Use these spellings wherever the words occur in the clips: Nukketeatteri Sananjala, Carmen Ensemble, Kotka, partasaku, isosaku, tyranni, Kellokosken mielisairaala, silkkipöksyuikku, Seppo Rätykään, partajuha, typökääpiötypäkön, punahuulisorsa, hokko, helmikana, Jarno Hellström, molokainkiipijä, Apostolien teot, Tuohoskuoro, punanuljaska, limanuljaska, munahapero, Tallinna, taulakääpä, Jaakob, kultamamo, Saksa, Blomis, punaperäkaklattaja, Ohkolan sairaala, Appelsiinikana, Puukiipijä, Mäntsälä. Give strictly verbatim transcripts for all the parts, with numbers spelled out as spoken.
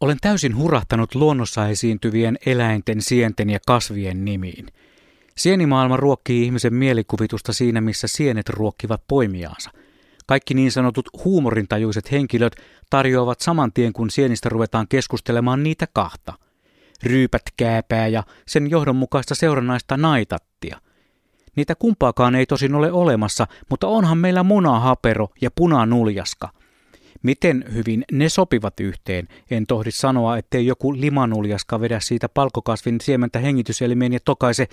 Olen täysin hurahtanut luonnossa esiintyvien eläinten, sienten ja kasvien nimiin. Sienimaailma ruokkii ihmisen mielikuvitusta siinä, missä sienet ruokkivat poimiaansa. Kaikki niin sanotut huumorintajuiset henkilöt tarjoavat saman tien, kun sienistä ruvetaan keskustelemaan niitä kahta. Ryypätkääpää ja sen johdonmukaista seurannaista naitattia. Niitä kumpaakaan ei tosin ole olemassa, mutta onhan meillä munahapero ja punanuljaska. Miten hyvin ne sopivat yhteen, en tohdi sanoa, ettei joku limanuljaska vedä siitä palkokasvin siementä hengityselimeen ja tokaise,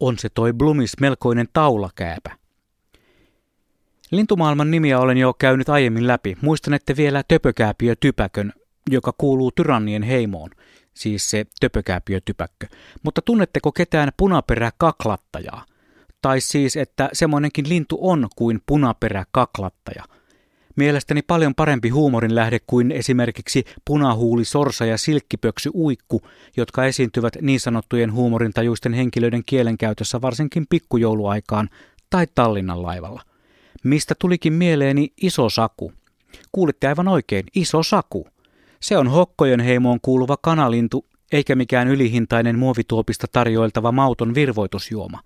on se toi Blomis melkoinen taulakääpä. Lintumaailman nimiä olen jo käynyt aiemmin läpi. Muistanette vielä töpökääpiötypäkön, joka kuuluu tyrannien heimoon, siis se töpökääpiötypäkkö. Mutta tunnetteko ketään punaperäkaklattajaa? Tai siis, että semmoinenkin lintu on kuin punaperäkaklattaja. Mielestäni paljon parempi huumorin lähde kuin esimerkiksi punahuulisorsa ja silkkipöksyuikku, jotka esiintyvät niin sanottujen huumorintajuisten henkilöiden kielenkäytössä varsinkin pikkujouluaikaan tai Tallinnan laivalla. Mistä tulikin mieleeni isosaku? Kuulitte aivan oikein, isosaku. Se on hokkojen heimoon kuuluva kanalintu, eikä mikään ylihintainen muovituopista tarjoiltava mauton virvoitusjuoma.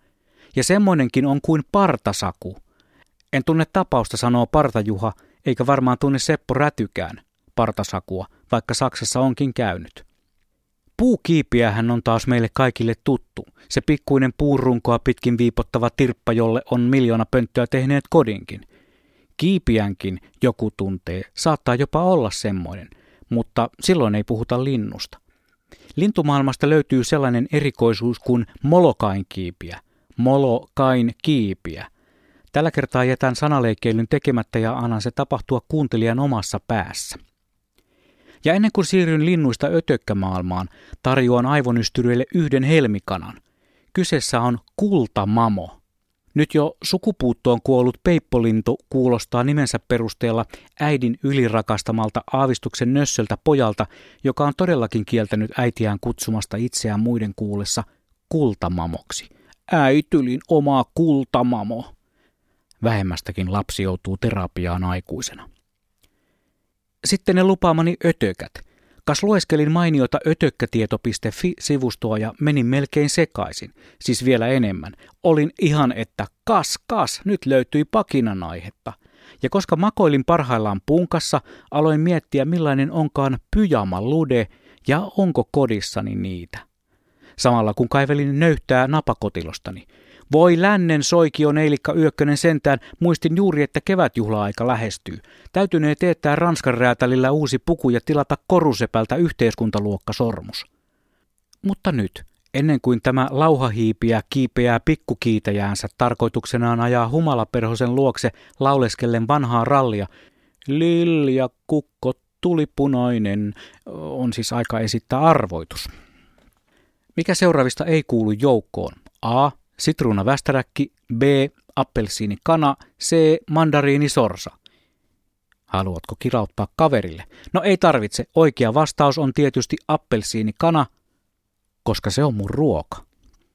Ja semmoinenkin on kuin partasaku. En tunne tapausta, sanoo partajuha, eikä varmaan tunne Seppo Rätykään partasakua, vaikka Saksassa onkin käynyt. Puukiipijähän on taas meille kaikille tuttu. Se pikkuinen puurunkoa pitkin viipottava tirppa, jolle on miljoona pönttöä tehneet kodinkin. Kiipijänkin joku tuntee, saattaa jopa olla semmoinen, mutta silloin ei puhuta linnusta. Lintumaailmasta löytyy sellainen erikoisuus kuin molokainkiipijä. Molokainkiipijä. Tällä kertaa jätän sanaleikkeilyn tekemättä ja annan se tapahtua kuuntelijan omassa päässä. Ja ennen kuin siirryn linnuista ötökkämaailmaan, tarjoan aivonystyryille yhden helmikanan. Kyseessä on kultamamo. Nyt jo sukupuuttoon kuollut peippolintu kuulostaa nimensä perusteella äidin ylirakastamalta aavistuksen nössöltä pojalta, joka on todellakin kieltänyt äitiään kutsumasta itseään muiden kuullessa kultamamoksi. Äitylin oma kultamamo. Vähemmästäkin lapsi joutuu terapiaan aikuisena. Sitten ne lupaamani ötökät. Kas lueskelin mainiota ötökkätieto piste fi-sivustoa ja menin melkein sekaisin, siis vielä enemmän. Olin ihan, että kas kas, nyt löytyi pakinan aihetta. Ja koska makoilin parhaillaan punkassa, aloin miettiä millainen onkaan pyjamalude ja onko kodissani niitä. Samalla kun kaivelin nöyhtää napakotilostani. Voi lännen soikion eilikka yökkönen sentään, muistin juuri, että kevätjuhla-aika lähestyy. Täytynee teettää Ranskan räätälillä uusi puku ja tilata korusepältä yhteiskuntaluokkasormus. Mutta nyt, ennen kuin tämä lauhahiipiä kiipeää pikkukiitäjäänsä tarkoituksenaan ajaa humalaperhosen luokse lauleskellen vanhaa rallia, Lilja kukko tuli punainen, on siis aika esittää arvoitus. Mikä seuraavista ei kuulu joukkoon? A. Sitruunavästäräkki, B. Appelsiinikana, C. Mandariinisorsa. Haluatko kirauttaa kaverille? No ei tarvitse, oikea vastaus on tietysti appelsiinikana, koska se on mun ruoka.